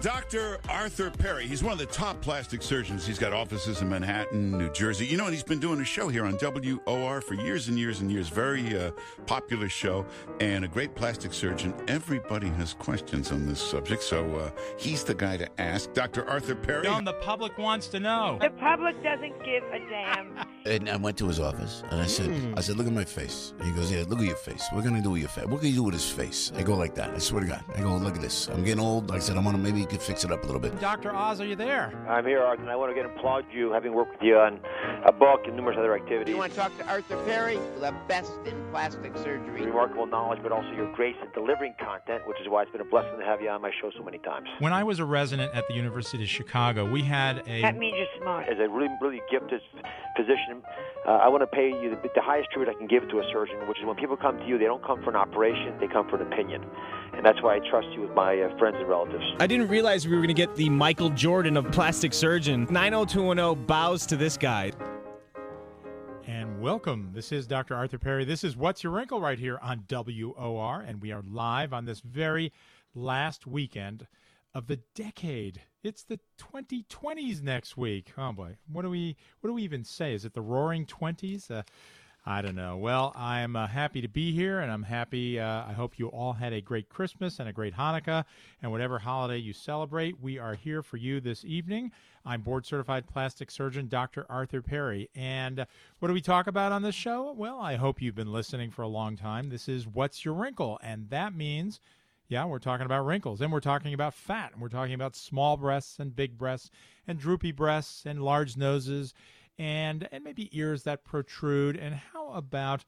Dr. Arthur Perry, he's one of the top plastic surgeons. He's got offices in Manhattan, New Jersey. You know, and he's been doing a show here on WOR for years and years and years. Very popular show, and a great plastic surgeon. Everybody has questions on this subject, so he's the guy to ask. Dr. Arthur Perry. John, the public wants to know. The public doesn't give a damn. And I went to his office, and I said, I said, look at my face. And he goes, yeah, look at your face. What can I do with your face? What can you do with his face? I go like that. I swear to God. I go, look at this. I'm getting old. I said, I want to, maybe you could fix it up a little bit. Dr. Oz, are you there? I'm here, Arthur, and I want to applaud you, having worked with you on a book and numerous other activities. You want to talk to Arthur Perry, the best in plastic surgery. Remarkable knowledge, but also your grace at delivering content, which is why it's been a blessing to have you on my show so many times. When I was a resident at the University of Chicago, we had a... That means you're smart. As a really, really gifted physician, I want to pay you the highest tribute I can give to a surgeon, which is when people come to you, they don't come for an operation, they come for an opinion. And that's why I trust you with my friends and relatives. I didn't realize we were going to get the Michael Jordan of plastic surgeon. 90210 bows to this guy. And welcome. This is Dr. Arthur Perry. This is What's Your Wrinkle right here on WOR. And we are live on this very last weekend of the decade. It's the 2020s next week. Oh, boy. What do we even say? Is it the Roaring 20s? I don't know. Well, I'm happy to be here, and I'm happy. I hope you all had a great Christmas and a great Hanukkah, and whatever holiday you celebrate, we are here for you this evening. I'm board-certified plastic surgeon Dr. Arthur Perry, and what do we talk about on this show? Well, I hope you've been listening for a long time. This is What's Your Wrinkle, and that means, yeah, we're talking about wrinkles, and we're talking about fat, and we're talking about small breasts and big breasts and droopy breasts and large noses, and maybe ears that protrude, and how about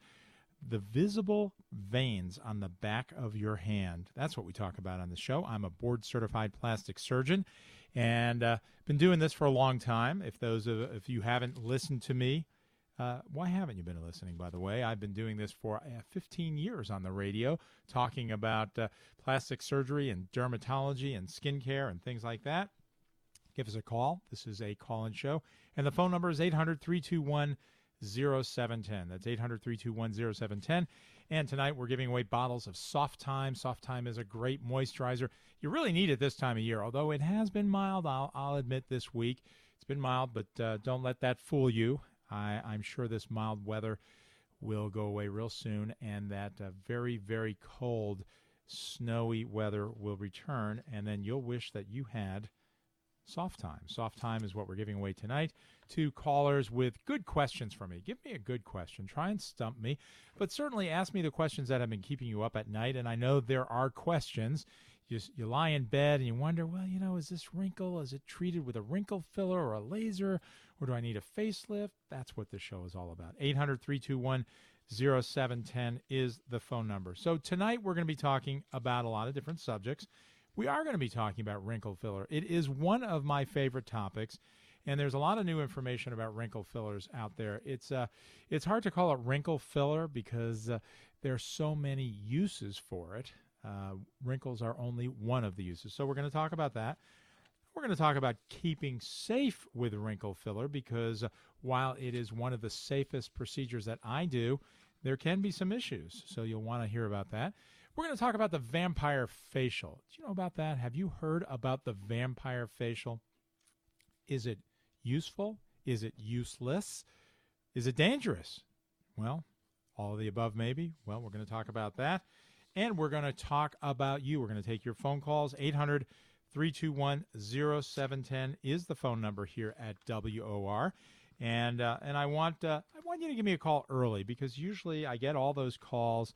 the visible veins on the back of your hand? That's what we talk about on the show. I'm a board-certified plastic surgeon, and been doing this for a long time. If you haven't listened to me, why haven't you been listening, by the way? I've been doing this for 15 years on the radio, talking about plastic surgery and dermatology and skincare and things like that. Give us a call. This is a call-in show. And the phone number is 800-321-0710. That's 800-321-0710. And tonight we're giving away bottles of Soft Time. Soft Time is a great moisturizer. You really need it this time of year, although it has been mild, I'll admit, this week. It's been mild, but don't let that fool you. I'm sure this mild weather will go away real soon, and that very, very cold, snowy weather will return, and then you'll wish that you had Soft Time. Soft Time is what we're giving away tonight to callers with good questions for me. Give me a good question. Try and stump me, but certainly ask me the questions that have been keeping you up at night, and I know there are questions. You lie in bed and you wonder, well, you know, is this wrinkle, is it treated with a wrinkle filler or a laser, or do I need a facelift? That's what this show is all about. 800-321-0710 is the phone number. So tonight we're going to be talking about a lot of different subjects. We are going to be talking about wrinkle filler. It is one of my favorite topics, and there's a lot of new information about wrinkle fillers out there. It's hard to call it wrinkle filler because there are so many uses for it. Wrinkles are only one of the uses. So we're going to talk about that. We're going to talk about keeping safe with wrinkle filler because while it is one of the safest procedures that I do, there can be some issues. So you'll want to hear about that. We're going to talk about the vampire facial. Do you know about that? Have you heard about the vampire facial? Is it useful? Is it useless? Is it dangerous? Well, all of the above maybe. Well, we're going to talk about that. And we're going to talk about you. We're going to take your phone calls. 800-321-0710 is the phone number here at WOR. And I want you to give me a call early because usually I get all those calls,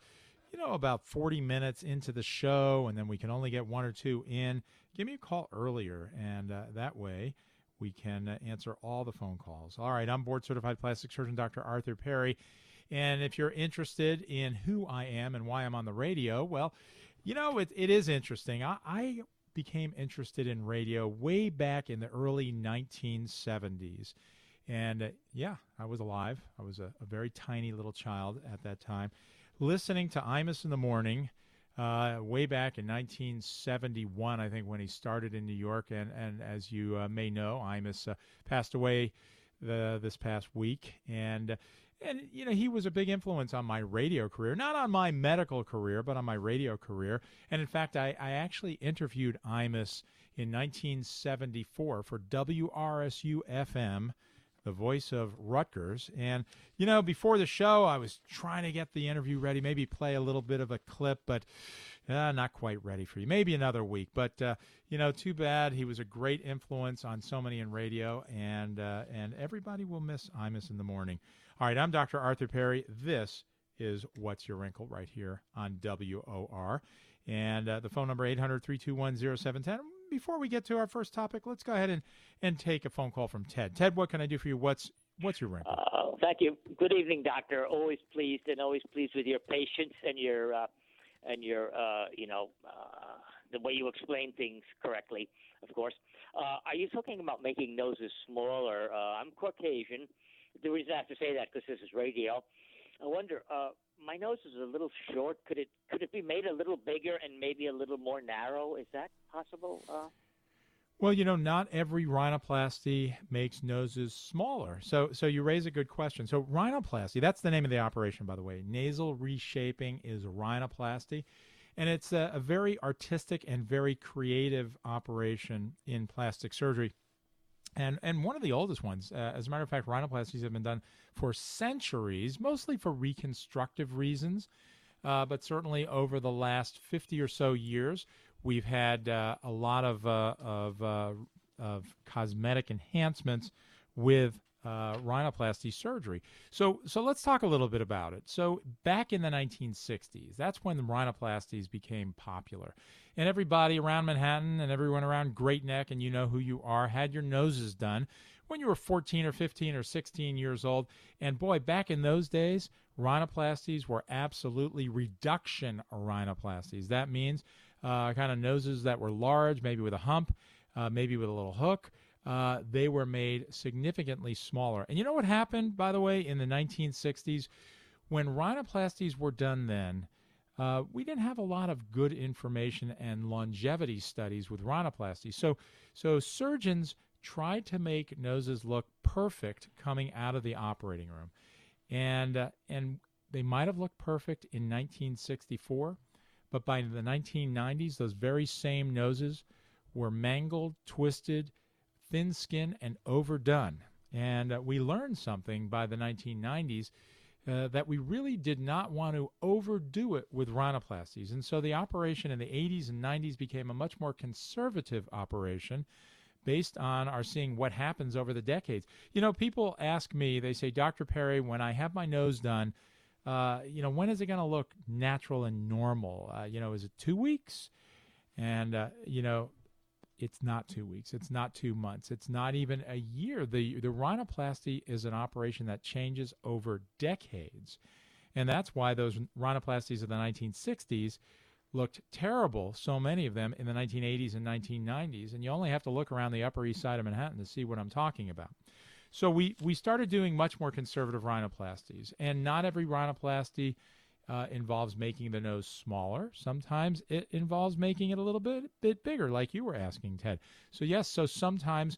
you know, about 40 minutes into the show, and then we can only get one or two in. Give me a call earlier, and that way we can answer all the phone calls. All right, I'm board-certified plastic surgeon Dr. Arthur Perry, and if you're interested in who I am and why I'm on the radio, well, you know, it is interesting. I became interested in radio way back in the early 1970s, and I was alive. I was a very tiny little child at that time, listening to Imus in the Morning way back in 1971, I think, when he started in New York. And as you may know, Imus passed away this past week. And And, you know, he was a big influence on my radio career, not on my medical career, but on my radio career. And in fact, I actually interviewed Imus in 1974 for WRSU-FM, the voice of Rutgers. And, you know, before the show, I was trying to get the interview ready, maybe play a little bit of a clip, but not quite ready for you. Maybe another week. But, you know, too bad. He was a great influence on so many in radio, and everybody will miss Imus in the Morning. All right, I'm Dr. Arthur Perry. This is What's Your Wrinkle right here on WOR. And the phone number, 800-321-0710. Before we get to our first topic, let's go ahead and take a phone call from Ted. Ted, what can I do for you? What's your wrinkle? Thank you. Good evening, doctor. Always pleased with your patience and your you know, the way you explain things correctly, of course. Are you talking about making noses smaller? I'm Caucasian. The reason I have to say that because this is radio. I wonder. My nose is a little short. Could it be made a little bigger and maybe a little more narrow? Is that possible? Well, you know, not every rhinoplasty makes noses smaller. So you raise a good question. So rhinoplasty, that's the name of the operation, by the way. Nasal reshaping is rhinoplasty. And it's a very artistic and very creative operation in plastic surgery. And one of the oldest ones, as a matter of fact, rhinoplasties have been done for centuries, mostly for reconstructive reasons. But certainly over the last 50 or so years, we've had a lot of cosmetic enhancements with rhinoplasty surgery. So let's talk a little bit about it. So back in the 1960s, that's when the rhinoplasties became popular. And everybody around Manhattan and everyone around Great Neck, and you know who you are, had your noses done when you were 14 or 15 or 16 years old. And boy, back in those days, rhinoplasties were absolutely reduction rhinoplasties. That means kind of noses that were large, maybe with a hump, maybe with a little hook. They were made significantly smaller. And you know what happened, by the way, in the 1960s? When rhinoplasties were done then, we didn't have a lot of good information and longevity studies with rhinoplasty. So surgeons tried to make noses look perfect coming out of the operating room. And they might have looked perfect in 1964, but by the 1990s, those very same noses were mangled, twisted, thin skin, and overdone. And we learned something by the 1990s that we really did not want to overdo it with rhinoplasties. And so the operation in the 80s and 90s became a much more conservative operation based on our seeing what happens over the decades. You know, people ask me, they say, Dr. Perry, when I have my nose done, you know, when is it going to look natural and normal? You know, is it 2 weeks? And, you know, it's not 2 weeks. It's not 2 months. It's not even a year. The rhinoplasty is an operation that changes over decades. And that's why those rhinoplasties of the 1960s looked terrible, so many of them, in the 1980s and 1990s. And you only have to look around the Upper East Side of Manhattan to see what I'm talking about. So we started doing much more conservative rhinoplasties. And not every rhinoplasty involves making the nose smaller. Sometimes it involves making it a little bit bigger, like you were asking, Ted. So yes, so sometimes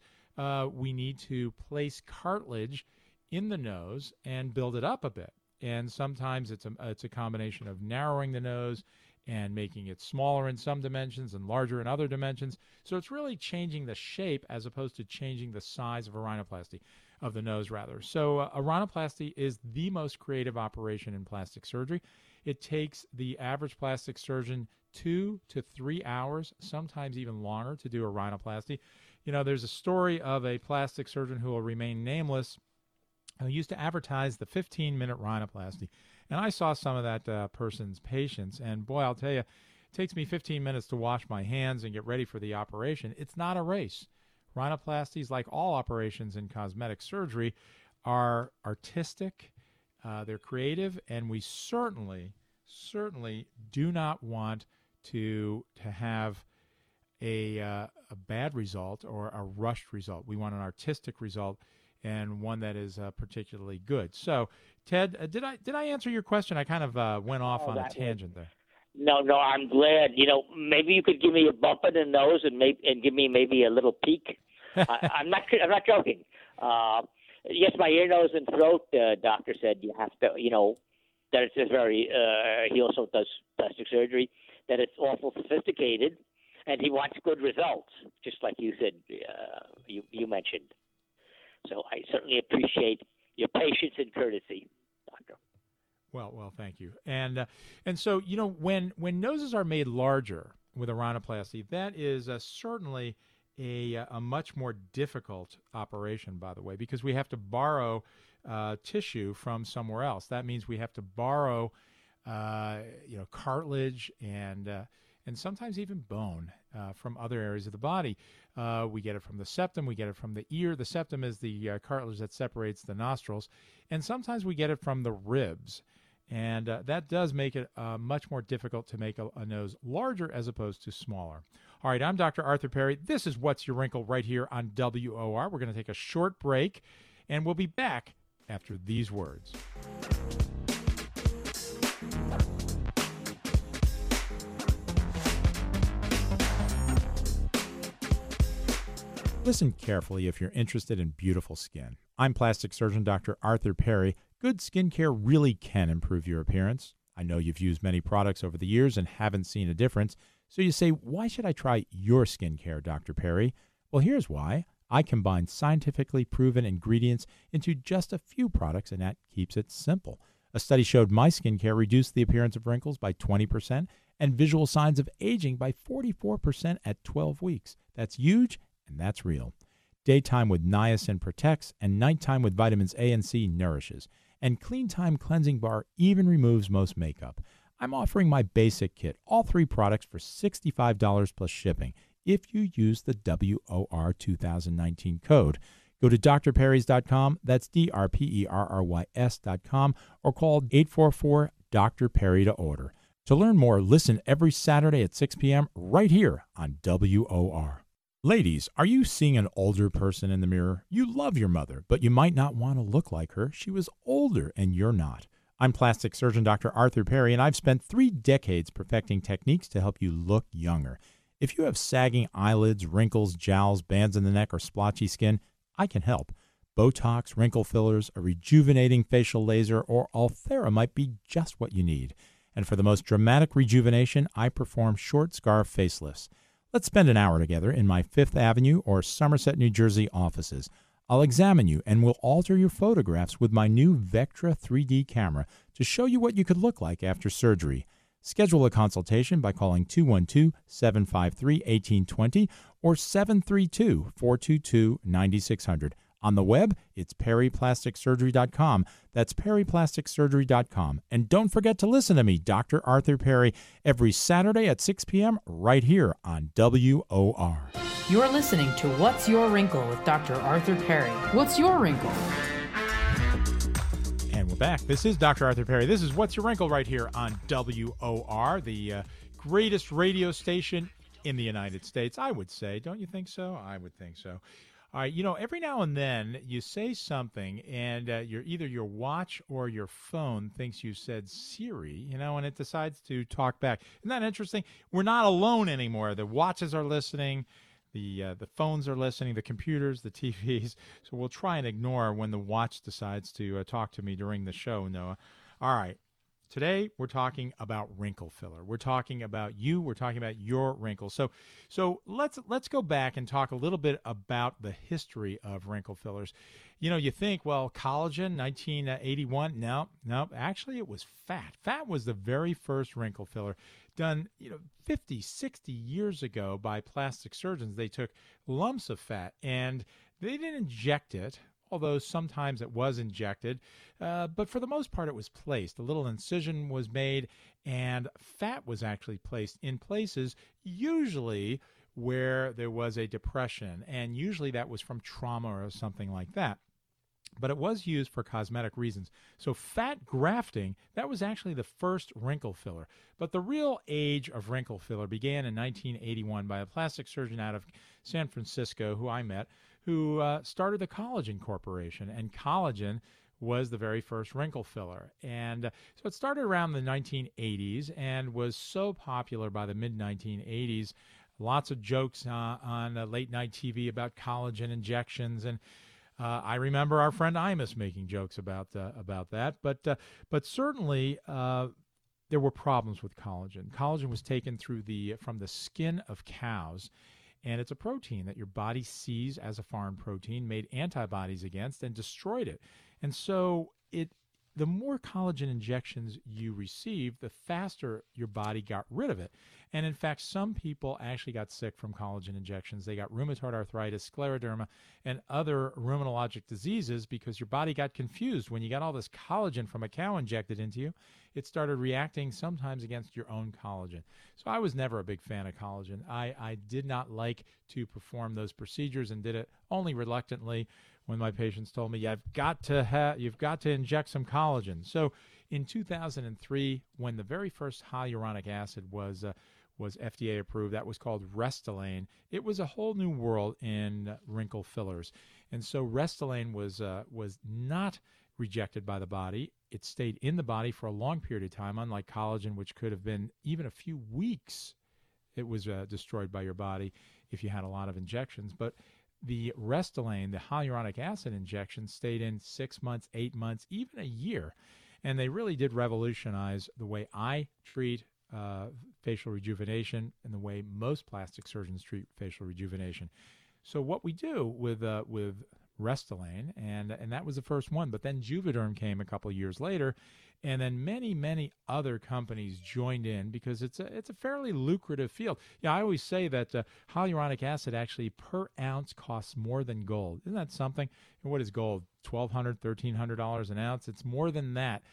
we need to place cartilage in the nose and build it up a bit. And sometimes it's a combination of narrowing the nose and making it smaller in some dimensions and larger in other dimensions. So it's really changing the shape as opposed to changing the size of a rhinoplasty. Of the nose, rather. So a rhinoplasty is the most creative operation in plastic surgery. It takes the average plastic surgeon 2 to 3 hours, sometimes even longer, to do a rhinoplasty. You know, there's a story of a plastic surgeon who will remain nameless who used to advertise the 15-minute rhinoplasty. And I saw some of that person's patients, and boy, I'll tell you, it takes me 15 minutes to wash my hands and get ready for the operation. It's not a race. Rhinoplasties, like all operations in cosmetic surgery, are artistic, they're creative, and we certainly do not want to have a bad result or a rushed result. We want an artistic result and one that is particularly good. So, Ted, did I answer your question? I kind of went off on a tangent there. No, I'm glad. You know, maybe you could give me a bump in the nose and give me maybe a little peek. I'm not joking. Yes, my ear, nose, and throat doctor said you have to, you know, that it's just very – he also does plastic surgery, that it's awful sophisticated, and he wants good results, just like you said, you mentioned. So I certainly appreciate your patience and courtesy, doctor. Well, thank you. And so, you know, when noses are made larger with rhinoplasty, that is certainly a much more difficult operation, by the way, because we have to borrow tissue from somewhere else. That means we have to borrow, cartilage and sometimes even bone from other areas of the body. We get it from the septum. We get it from the ear. The septum is the cartilage that separates the nostrils. And sometimes we get it from the ribs. And that does make it much more difficult to make a nose larger as opposed to smaller. All right, I'm Dr. Arthur Perry. This is What's Your Wrinkle right here on WOR. We're going to take a short break, and we'll be back after these words. Listen carefully if you're interested in beautiful skin. I'm plastic surgeon Dr. Arthur Perry. Good skincare really can improve your appearance. I know you've used many products over the years and haven't seen a difference. So you say, why should I try your skincare, Dr. Perry? Well, here's why. I combine scientifically proven ingredients into just a few products, and that keeps it simple. A study showed my skincare reduced the appearance of wrinkles by 20% and visual signs of aging by 44% at 12 weeks. That's huge. And that's real. Daytime with niacin protects, and nighttime with vitamins A and C nourishes. And Clean Time Cleansing Bar even removes most makeup. I'm offering my basic kit, all three products, for $65 plus shipping if you use the WOR 2019 code. Go to drperrys.com, that's drperrys.com, or call 844-DOCTOR-PERRY to order. To learn more, listen every Saturday at 6 p.m. right here on WOR. Ladies, are you seeing an older person in the mirror? You love your mother, but you might not want to look like her. She was older and you're not. I'm plastic surgeon Dr. Arthur Perry, and I've spent 3 decades perfecting techniques to help you look younger. If you have sagging eyelids, wrinkles, jowls, bands in the neck, or splotchy skin, I can help. Botox, wrinkle fillers, a rejuvenating facial laser, or Ulthera might be just what you need. And for the most dramatic rejuvenation, I perform short scarf facelifts. Let's spend an hour together in my 5th Avenue or Somerset, New Jersey offices. I'll examine you and will alter your photographs with my new Vectra 3D camera to show you what you could look like after surgery. Schedule a consultation by calling 212-753-1820 or 732-422-9600. On the web, it's perryplasticsurgery.com. That's perryplasticsurgery.com. And don't forget to listen to me, Dr. Arthur Perry, every Saturday at 6 p.m. right here on WOR. You're listening to What's Your Wrinkle with Dr. Arthur Perry. What's your wrinkle? And we're back. This is Dr. Arthur Perry. This is What's Your Wrinkle right here on WOR, the greatest radio station in the United States, I would say. Don't you think so? I would think so. All right, you know, every now and then you say something and either your watch or your phone thinks you said Siri, you know, and it decides to talk back. Isn't that interesting? We're not alone anymore. The watches are listening, the phones are listening, the computers, the TVs. So we'll try and ignore when the watch decides to talk to me during the show, Noah. All right, today we're talking about wrinkle filler. We're talking about you. We're talking about your wrinkles. So let's go back and talk a little bit about the history of wrinkle fillers. You know, you think, well, collagen, 1981. No. Actually, it was fat. Fat was the very first wrinkle filler, done 50, 60 years ago by plastic surgeons. They took lumps of fat and they didn't inject it, although sometimes it was injected, but for the most part it was placed. A little incision was made, and fat was actually placed in places usually where there was a depression, and usually that was from trauma or something like that. But it was used for cosmetic reasons. So fat grafting, that was actually the first wrinkle filler. But the real age of wrinkle filler began in 1981 by a plastic surgeon out of San Francisco who I met, who started the Collagen Corporation, and collagen was the very first wrinkle filler. And so it started around the 1980s and was so popular by the mid-1980s. Lots of jokes on late-night TV about collagen injections, and I remember our friend Imus making jokes about that, but certainly there were problems with collagen. Collagen was taken from the skin of cows, and it's a protein that your body sees as a foreign protein, made antibodies against, and destroyed it. And so the more collagen injections you received, the faster your body got rid of it. And in fact, some people actually got sick from collagen injections. They got rheumatoid arthritis, scleroderma, and other rheumatologic diseases because your body got confused. When you got all this collagen from a cow injected into you, it started reacting sometimes against your own collagen. So I was never a big fan of collagen. I did not like to perform those procedures and did it only reluctantly when my patients told me, you've got to inject some collagen. So in 2003, when the very first hyaluronic acid was FDA approved. That was called Restylane. It was a whole new world in wrinkle fillers. And so Restylane was not rejected by the body. It stayed in the body for a long period of time, unlike collagen, which could have been even a few weeks. It was destroyed by your body if you had a lot of injections. But the Restylane, the hyaluronic acid injection, stayed in 6 months, 8 months, even a year. And they really did revolutionize the way I treat facial rejuvenation and the way most plastic surgeons treat facial rejuvenation. So what we do with Restylane, and that was the first one, but then Juvederm came a couple of years later, and then many, many other companies joined in because it's a fairly lucrative field. Yeah, I always say that hyaluronic acid actually per ounce costs more than gold. Isn't that something? And what is gold? $1,200, $1,300 an ounce? It's more than that.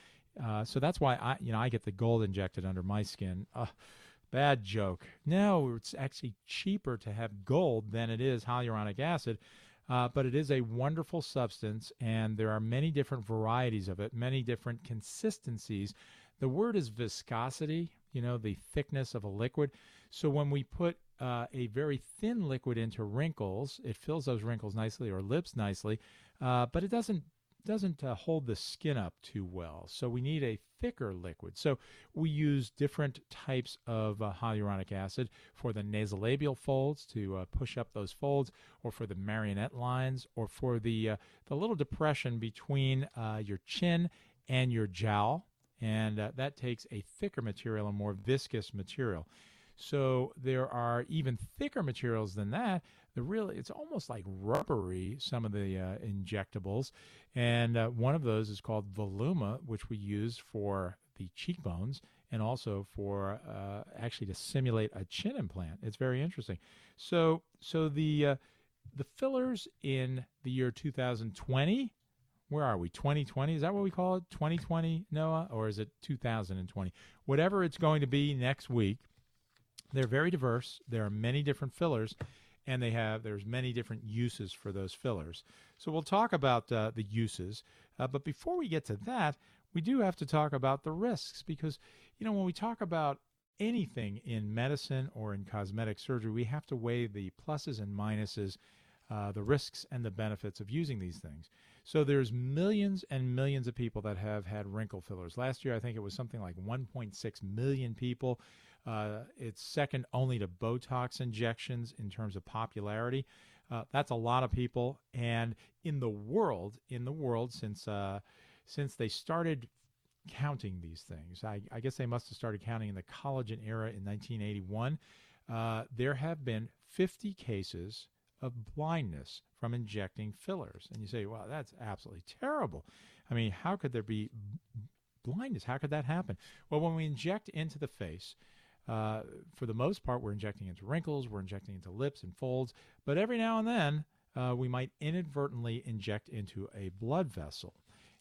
So that's why I get the gold injected under my skin. Bad joke. No, it's actually cheaper to have gold than it is hyaluronic acid, but it is a wonderful substance, and there are many different varieties of it, many different consistencies. The word is viscosity, the thickness of a liquid. So when we put a very thin liquid into wrinkles, it fills those wrinkles nicely or lips nicely, but it doesn't hold the skin up too well. So we need a thicker liquid. So we use different types of hyaluronic acid for the nasolabial folds to push up those folds, or for the marionette lines, or for the little depression between your chin and your jowl. And that takes a thicker material, a more viscous material. So there are even thicker materials than that. It's almost like rubbery, some of the injectables. And one of those is called Voluma, which we use for the cheekbones and also for actually to simulate a chin implant. It's very interesting. So the fillers in the year 2020, where are we? 2020? Is that what we call it? 2020, Noah? Or is it 2020? Whatever it's going to be next week. They're very diverse. There are many different fillers, and there's many different uses for those fillers. So we'll talk about the uses, but before we get to that, we do have to talk about the risks, because when we talk about anything in medicine or in cosmetic surgery, we have to weigh the pluses and minuses, the risks and the benefits of using these things. So there's millions and millions of people that have had wrinkle fillers. Last year, I think it was something like 1.6 million people. It's second only to Botox injections in terms of popularity. That's a lot of people. And in the world, since they started counting these things, I guess they must have started counting in the collagen era in 1981, there have been 50 cases of blindness from injecting fillers. And you say, wow, that's absolutely terrible. I mean, how could there be blindness? How could that happen? Well, when we inject into the face, for the most part, we're injecting into wrinkles, we're injecting into lips and folds, but every now and then we might inadvertently inject into a blood vessel.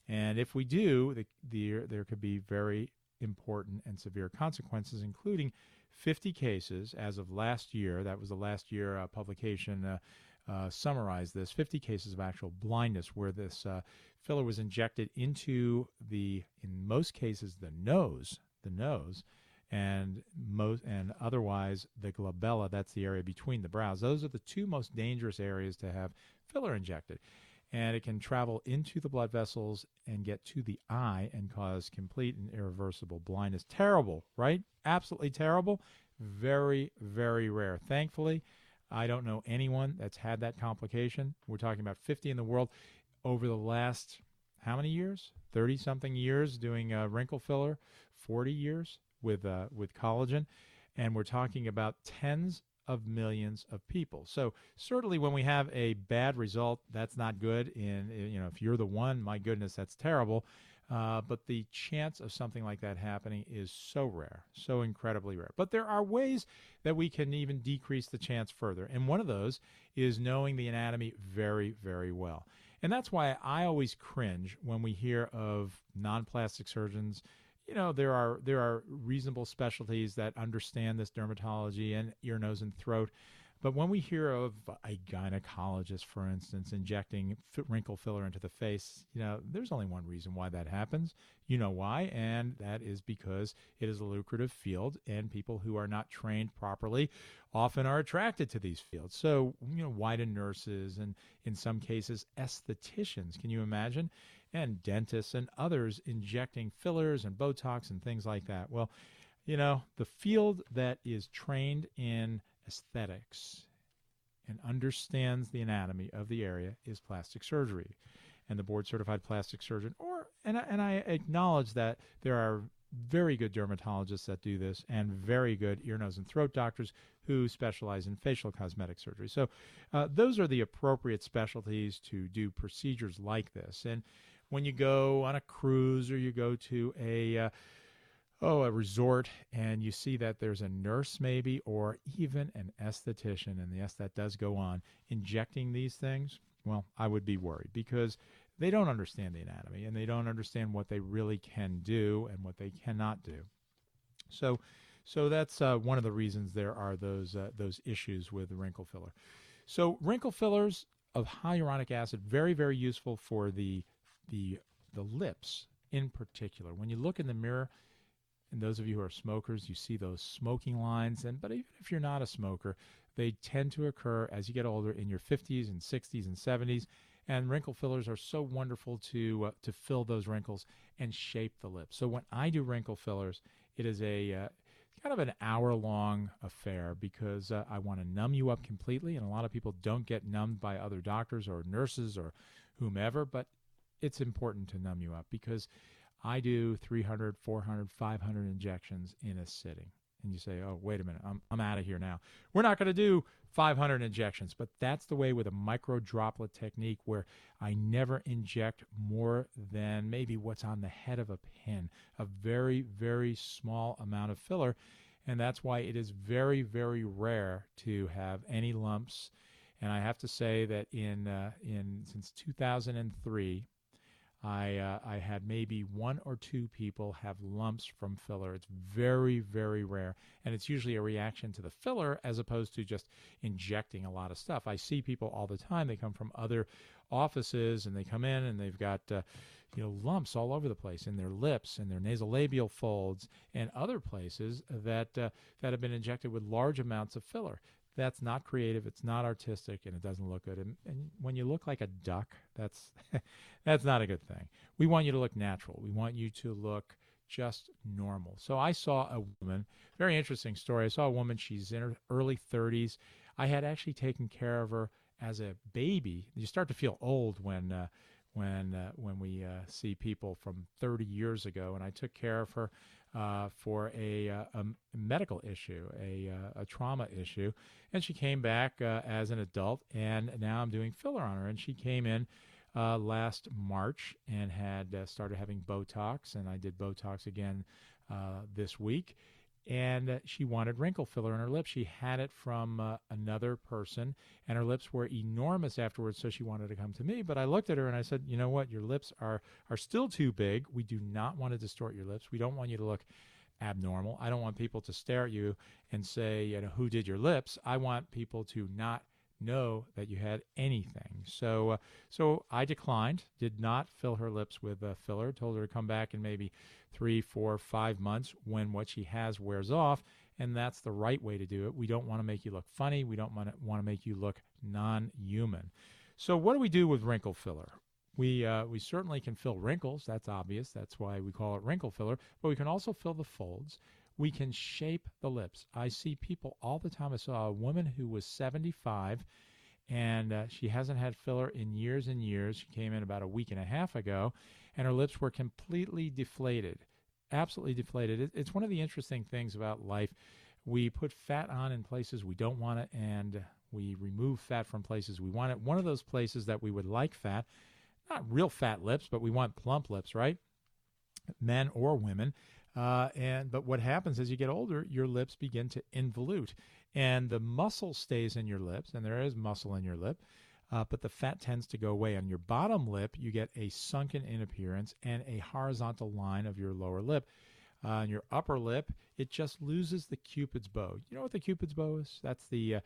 And if we do, there could be very important and severe consequences, including 50 cases as of last year. That was the last year publication summarized this, 50 cases of actual blindness where this filler was injected into in most cases, the nose, and otherwise the glabella, that's the area between the brows. Those are the two most dangerous areas to have filler injected. And it can travel into the blood vessels and get to the eye and cause complete and irreversible blindness. Terrible, right? Absolutely terrible. Very, very rare. Thankfully, I don't know anyone that's had that complication. We're talking about 50 in the world. over the last, how many years? 30-something years doing wrinkle filler, 40 years with collagen. And we're talking about tens of millions of people. So certainly when we have a bad result, that's not good. And, you know, if you're the one, my goodness, that's terrible. But the chance of something like that happening is so rare, so incredibly rare. But there are ways that we can even decrease the chance further. And one of those is knowing the anatomy very, very well. And that's why I always cringe when we hear of non-plastic surgeons. You know, there are reasonable specialties that understand this dermatology and ear, nose, and throat. But when we hear of a gynecologist, for instance, injecting wrinkle filler into the face, you know, there's only one reason why that happens. You know why, and that is because it is a lucrative field, and people who are not trained properly often are attracted to these fields. So, you know, why do nurses and, in some cases, estheticians, can you imagine, and dentists and others injecting fillers and Botox and things like that? Well, you know, the field that is trained in aesthetics and understands the anatomy of the area is plastic surgery, and the board-certified plastic surgeon. And I acknowledge that there are very good dermatologists that do this, and very good ear, nose, and throat doctors who specialize in facial cosmetic surgery. So those are the appropriate specialties to do procedures like this. And when you go on a cruise or you go to a resort, and you see that there's a nurse maybe, or even an esthetician, and yes, that does go on, injecting these things, well, I would be worried, because they don't understand the anatomy, and they don't understand what they really can do and what they cannot do. So that's one of the reasons there are those issues with the wrinkle filler. So wrinkle fillers of hyaluronic acid, very, very useful for the lips in particular. When you look in the mirror, and those of you who are smokers, you see those smoking lines. But even if you're not a smoker, they tend to occur as you get older in your 50s and 60s and 70s. And wrinkle fillers are so wonderful to fill those wrinkles and shape the lips. So when I do wrinkle fillers, it is a kind of an hour-long affair, because I want to numb you up completely. And a lot of people don't get numbed by other doctors or nurses or whomever, but it's important to numb you up, because I do 300, 400, 500 injections in a sitting. And you say, oh, wait a minute, I'm out of here now. We're not going to do 500 injections. But that's the way with a micro droplet technique, where I never inject more than maybe what's on the head of a pin, a very, very small amount of filler. And that's why it is very, very rare to have any lumps. And I have to say that since 2003, I had maybe one or two people have lumps from filler. It's very, very rare, and it's usually a reaction to the filler as opposed to just injecting a lot of stuff. I see people all the time. They come from other offices, and they come in, and they've got lumps all over the place in their lips and their nasolabial folds and other places that have been injected with large amounts of filler. That's not creative, it's not artistic, and it doesn't look good. And when you look like a duck, that's not a good thing. We want you to look natural. We want you to look just normal. So I saw a woman, very interesting story. I saw a woman, she's in her early 30s. I had actually taken care of her as a baby. You start to feel old when we see people from 30 years ago, and I took care of her for a medical issue, a trauma issue, and she came back as an adult, and now I'm doing filler on her. And she came in last March and had started having Botox, and I did Botox again this week. And she wanted wrinkle filler in her lips. She had it from another person, and her lips were enormous afterwards, so she wanted to come to me. But I looked at her and I said, you know what? Your lips are still too big. We do not want to distort your lips. We don't want you to look abnormal. I don't want people to stare at you and say, you know, who did your lips? I want people to not know that you had anything. So I declined, did not fill her lips with a filler, told her to come back in maybe 3, 4, 5 months when what she has wears off, and that's the right way to do it. We don't want to make you look funny. We don't want to make you look non-human. So what do we do with wrinkle filler? We certainly can fill wrinkles. That's obvious. That's why we call it wrinkle filler, but we can also fill the folds. We can shape the lips. I see people all the time. I saw a woman who was 75, and she hasn't had filler in years and years. She came in about a week and a half ago, and her lips were completely deflated, absolutely deflated. It's one of the interesting things about life. We put fat on in places we don't want it, and we remove fat from places we want it. One of those places that we would like fat, not real fat lips, but we want plump lips, right? Men or women. But what happens as you get older, your lips begin to involute, and the muscle stays in your lips, and there is muscle in your lip, but the fat tends to go away. On your bottom lip, you get a sunken in appearance and a horizontal line of your lower lip. On your upper lip, it just loses the cupid's bow. You know what the cupid's bow is? That's the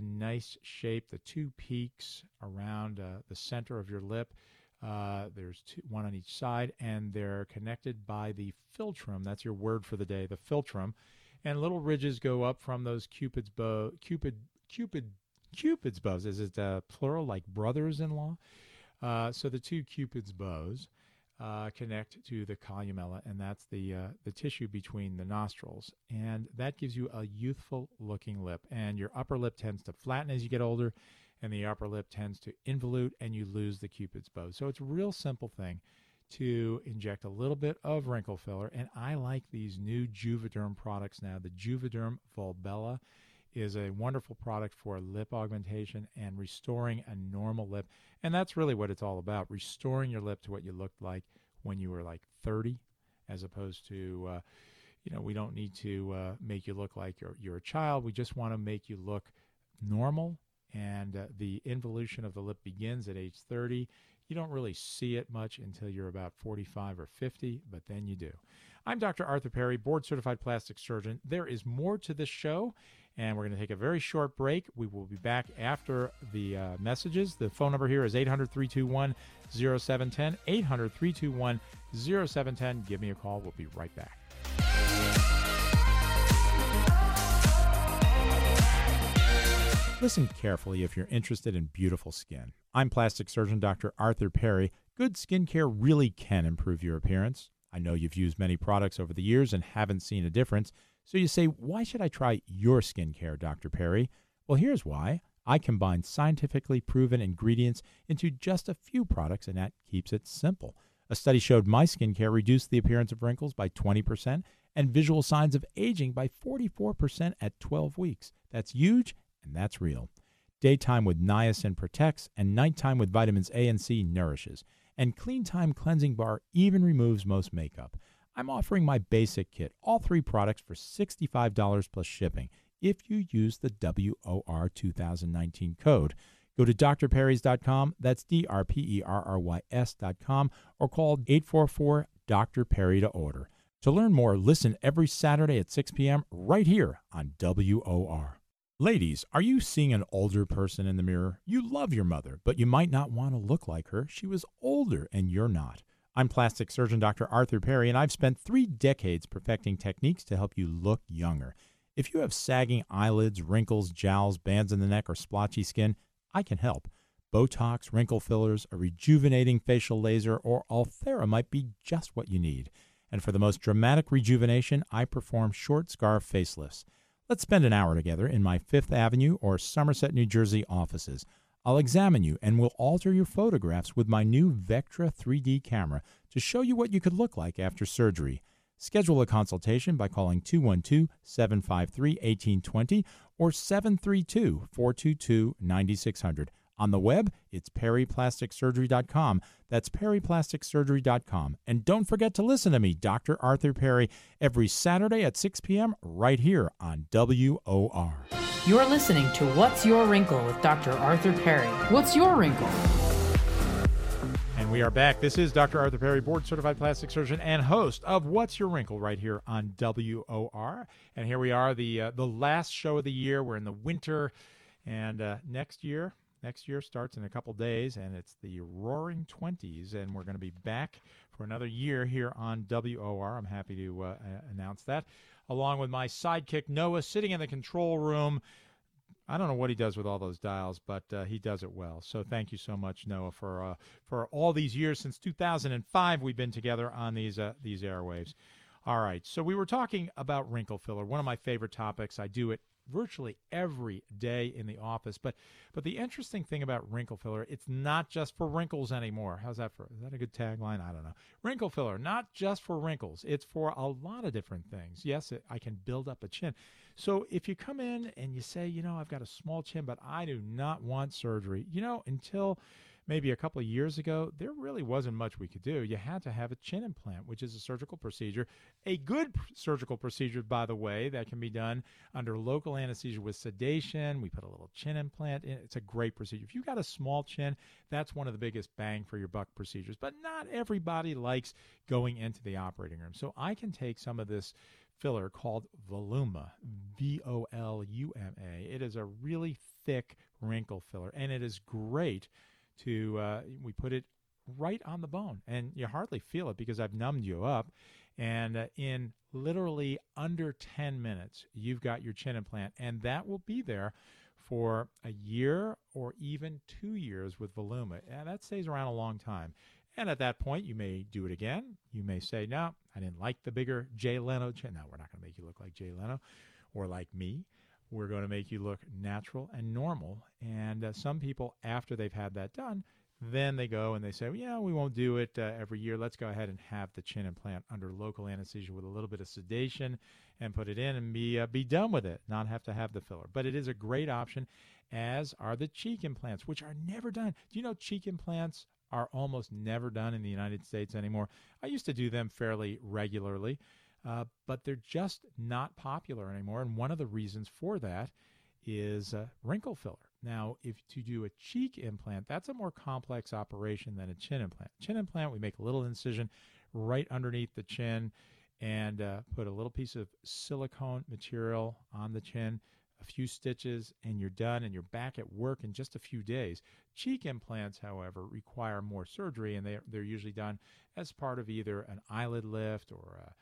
nice shape, the two peaks around the center of your lip. There's two, one on each side, and they're connected by the philtrum. That's your word for the day, the philtrum. And little ridges go up from those cupid's bow. Cupid's bows. Is it plural, like brothers-in-law? So the two cupid's bows connect to the columella, and that's the tissue between the nostrils, and that gives you a youthful-looking lip. And your upper lip tends to flatten as you get older, and the upper lip tends to involute, and you lose the cupid's bow. So it's a real simple thing to inject a little bit of wrinkle filler, and I like these new Juvederm products now. The Juvederm Volbella is a wonderful product for lip augmentation and restoring a normal lip, and that's really what it's all about, restoring your lip to what you looked like when you were like 30, as opposed to, we don't need to make you look like you're a child. We just want to make you look normal. And the involution of the lip begins at age 30. You don't really see it much until you're about 45 or 50, but then you do. I'm Dr. Arthur Perry, board-certified plastic surgeon. There is more to this show, and we're going to take a very short break. We will be back after the messages. The phone number here is 800-321-0710, 800-321-0710. Give me a call. We'll be right back. Listen carefully if you're interested in beautiful skin. I'm plastic surgeon Dr. Arthur Perry. Good skincare really can improve your appearance. I know you've used many products over the years and haven't seen a difference. So you say, why should I try your skincare, Dr. Perry? Well, here's why. I combine scientifically proven ingredients into just a few products, and that keeps it simple. A study showed my skincare reduced the appearance of wrinkles by 20% and visual signs of aging by 44% at 12 weeks. That's huge. And that's real. Daytime with niacin protects, and nighttime with vitamins A and C nourishes. And Clean Time Cleansing Bar even removes most makeup. I'm offering my basic kit, all three products, for $65 plus shipping if you use the WOR 2019 code. Go to drperrys.com, that's drperrys.com, or call 844-DRPerry to order. To learn more, listen every Saturday at 6 p.m. right here on WOR. Ladies, are you seeing an older person in the mirror? You love your mother, but you might not want to look like her. She was older, and you're not. I'm plastic surgeon Dr. Arthur Perry, and I've spent 3 decades perfecting techniques to help you look younger. If you have sagging eyelids, wrinkles, jowls, bands in the neck, or splotchy skin, I can help. Botox, wrinkle fillers, a rejuvenating facial laser, or Ulthera might be just what you need. And for the most dramatic rejuvenation, I perform short scarf facelifts. Let's spend an hour together in my 5th Avenue or Somerset, New Jersey offices. I'll examine you, and we'll alter your photographs with my new Vectra 3D camera to show you what you could look like after surgery. Schedule a consultation by calling 212-753-1820 or 732-422-9600. On the web, it's perryplasticsurgery.com. That's perryplasticsurgery.com. And don't forget to listen to me, Dr. Arthur Perry, every Saturday at 6 p.m. right here on WOR. You're listening to What's Your Wrinkle with Dr. Arthur Perry. What's your wrinkle? And we are back. This is Dr. Arthur Perry, board-certified plastic surgeon and host of What's Your Wrinkle right here on WOR. And here we are, the last show of the year. We're in the winter, and next year starts in a couple days, and it's the Roaring 20s, and we're going to be back for another year here on WOR. I'm happy to announce that, along with my sidekick, Noah, sitting in the control room. I don't know what he does with all those dials, but he does it well. So thank you so much, Noah, for all these years. Since 2005, we've been together on these airwaves. All right, so we were talking about wrinkle filler, one of my favorite topics. I do it virtually every day in the office. But the interesting thing about wrinkle filler, it's not just for wrinkles anymore. How's that for? Is that a good tagline? I don't know. Wrinkle filler, not just for wrinkles. It's for a lot of different things. Yes, I can build up a chin. So if you come in and you say, you know, I've got a small chin, but I do not want surgery, you know, until maybe a couple of years ago, there really wasn't much we could do. You had to have a chin implant, which is a surgical procedure, a good surgical procedure, by the way, that can be done under local anesthesia with sedation. We put a little chin implant in. It's a great procedure. If you've got a small chin, that's one of the biggest bang for your buck procedures. But not everybody likes going into the operating room. So I can take some of this filler called Voluma, Voluma. It is a really thick wrinkle filler, and it is great to, we put it right on the bone, and you hardly feel it because I've numbed you up. And in literally under 10 minutes, you've got your chin implant, and that will be there for a year or even 2 years with Voluma. And that stays around a long time. And at that point, you may do it again. You may say, no, I didn't like the bigger Jay Leno chin. No, we're not going to make you look like Jay Leno or like me. We're going to make you look natural and normal. And some people, after they've had that done, then they go and they say, well, yeah, we won't do it every year. Let's go ahead and have the chin implant under local anesthesia with a little bit of sedation and put it in and be done with it, not have to have the filler. But it is a great option, as are the cheek implants, which are never done. Do you know cheek implants are almost never done in the United States anymore? I used to do them fairly regularly. But they're just not popular anymore. And one of the reasons for that is wrinkle filler. Now, if to do a cheek implant, that's a more complex operation than a chin implant. Chin implant, we make a little incision right underneath the chin and put a little piece of silicone material on the chin, a few stitches, and you're done, and you're back at work in just a few days. Cheek implants, however, require more surgery, and they're usually done as part of either an eyelid lift or a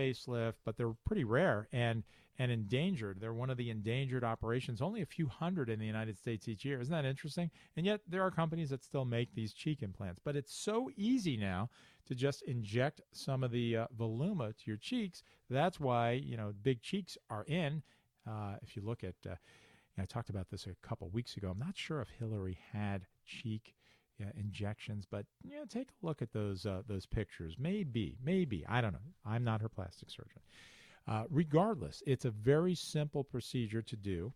facelift, but they're pretty rare and endangered. They're one of the endangered operations, only a few hundred in the United States each year. Isn't that interesting? And yet there are companies that still make these cheek implants. But it's so easy now to just inject some of the Voluma to your cheeks. That's why, you know, big cheeks are in. If you look at, I talked about this a couple weeks ago. I'm not sure if Hillary had cheek injections, but yeah, take a look at those pictures. Maybe I don't know. I'm not her plastic surgeon. Regardless, it's a very simple procedure to do,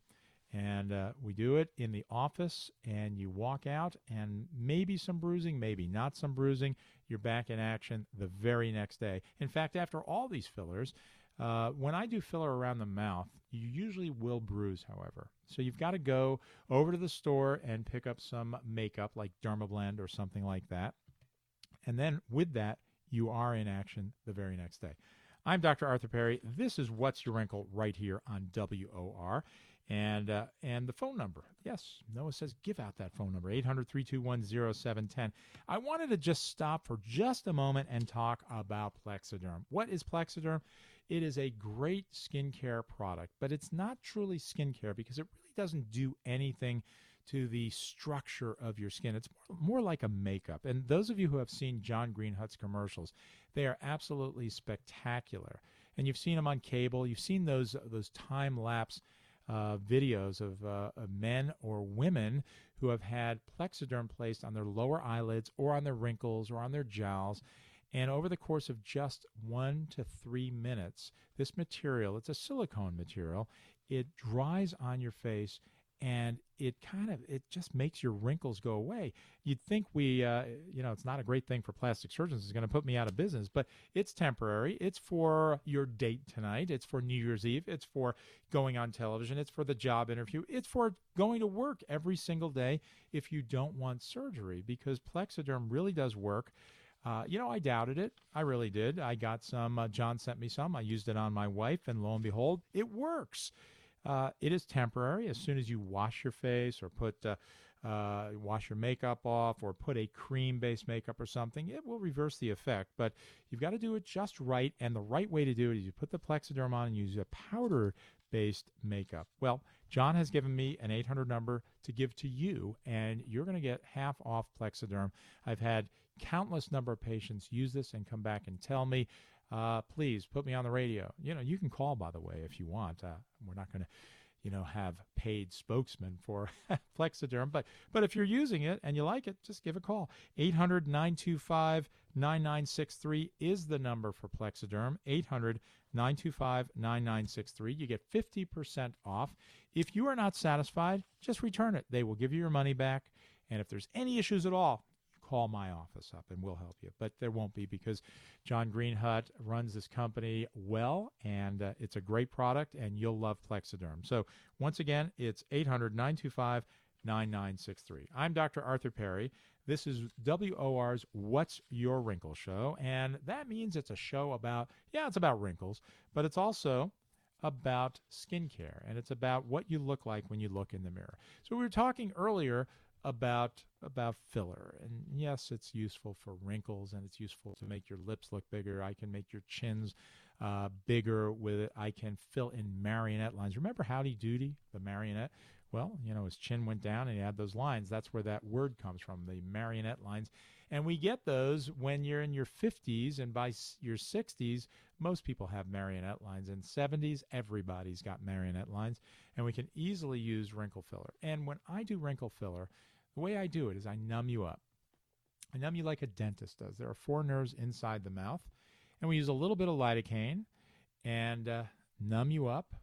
and we do it in the office. And you walk out, and maybe some bruising, maybe not some bruising. You're back in action the very next day. In fact, after all these fillers, when I do filler around the mouth, you usually will bruise, however. So you've got to go over to the store and pick up some makeup like Dermablend or something like that. And then with that, you are in action the very next day. I'm Dr. Arthur Perry. This is What's Your Wrinkle right here on WOR. And the phone number. Yes, Noah says give out that phone number, 800-321-0710. I wanted to just stop for just a moment and talk about Plexaderm. What is Plexaderm? It is a great skincare product, but it's not truly skincare because it really doesn't do anything to the structure of your skin. It's more like a makeup. And those of you who have seen John Greenhut's commercials, they are absolutely spectacular. And you've seen them on cable. You've seen those time-lapse videos of men or women who have had Plexaderm placed on their lower eyelids or on their wrinkles or on their jowls. And over the course of just 1 to 3 minutes, this material, it's a silicone material, it dries on your face, and it just makes your wrinkles go away. You'd think it's not a great thing for plastic surgeons. It's going to put me out of business, but it's temporary. It's for your date tonight. It's for New Year's Eve. It's for going on television. It's for the job interview. It's for going to work every single day if you don't want surgery, because Plexaderm really does work. I doubted it. I really did. I got some. John sent me some. I used it on my wife, and lo and behold, it works. It is temporary. As soon as you wash your face or wash your makeup off or put a cream-based makeup or something, it will reverse the effect. But you've got to do it just right, and the right way to do it is you put the Plexaderm on and use a powder-based makeup. Well, John has given me an 800 number to give to you, and you're going to get half off Plexaderm. I've had countless number of patients use this and come back and tell me please put me on the radio. You know, you can call, by the way, if you want. We're not going to, you know, have paid spokesmen for Plexiderm, but if you're using it and you like it, just give a call. 800-925-9963 is the number for Plexiderm, 800-925-9963. You get 50% off. If you are not satisfied, just return it. They will give you your money back, and if there's any issues at all, call my office up and we'll help you. But there won't be, because John Greenhut runs this company well, and it's a great product, and you'll love Plexiderm. So once again, it's 800-925-9963. I'm Dr. Arthur Perry. This is WOR's What's Your Wrinkle Show, and that means it's a show about, yeah, it's about wrinkles, but it's also about skincare, and it's about what you look like when you look in the mirror. So we were talking earlier about filler, and yes, it's useful for wrinkles, and it's useful to make your lips look bigger. I can make your chins bigger with it. I can fill in marionette lines. Remember Howdy Doody, the marionette? Well, you know, his chin went down and he had those lines. That's where that word comes from, the marionette lines. And we get those when you're in your 50s, and by your 60s, most people have marionette lines. In 70s, everybody's got marionette lines, and we can easily use wrinkle filler. And when I do wrinkle filler, the way I do it is I numb you up. I numb you like a dentist does. There are four nerves inside the mouth, and we use a little bit of lidocaine and numb you up.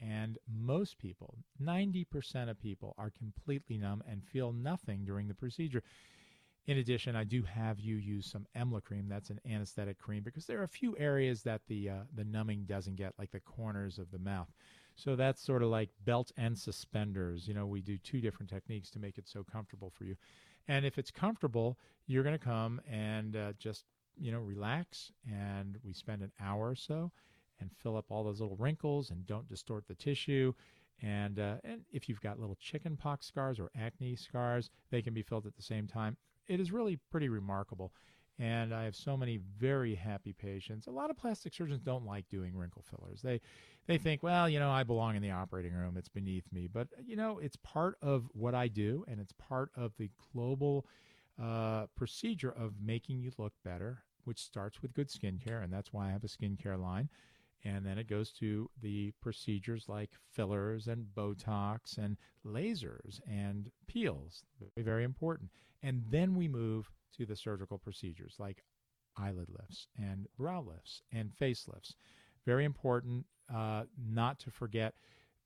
And most people, 90% of people, are completely numb and feel nothing during the procedure. In addition, I do have you use some Emla cream. That's an anesthetic cream, because there are a few areas that the numbing doesn't get, like the corners of the mouth. So that's sort of like belt and suspenders. You know, we do two different techniques to make it so comfortable for you. And if it's comfortable, you're going to come and just, you know, relax. And we spend an hour or so and fill up all those little wrinkles and don't distort the tissue. And if you've got little chicken pox scars or acne scars, they can be filled at the same time. It is really pretty remarkable. And I have so many very happy patients. A lot of plastic surgeons don't like doing wrinkle fillers. They think, well, you know, I belong in the operating room. It's beneath me. But, you know, it's part of what I do, and it's part of the global procedure of making you look better, which starts with good skincare, and that's why I have a skincare line. And then it goes to the procedures like fillers and Botox and lasers and peels, very, very important. And then we move to the surgical procedures like eyelid lifts and brow lifts and facelifts. Very important not to forget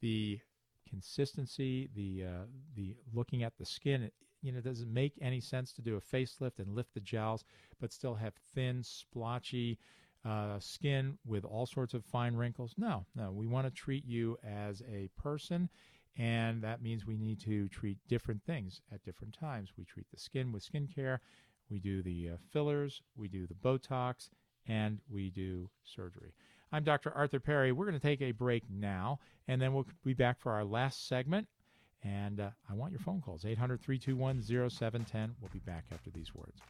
the consistency, the looking at the skin. You know, it doesn't make any sense to do a facelift and lift the jowls, but still have thin, splotchy skin with all sorts of fine wrinkles. No, we want to treat you as a person, and that means we need to treat different things at different times. We treat the skin with skincare, we do the fillers, we do the Botox, and we do surgery. I'm Dr. Arthur Perry. We're going to take a break now, and then we'll be back for our last segment, and I want your phone calls, 800-321-0710. We'll be back after these words.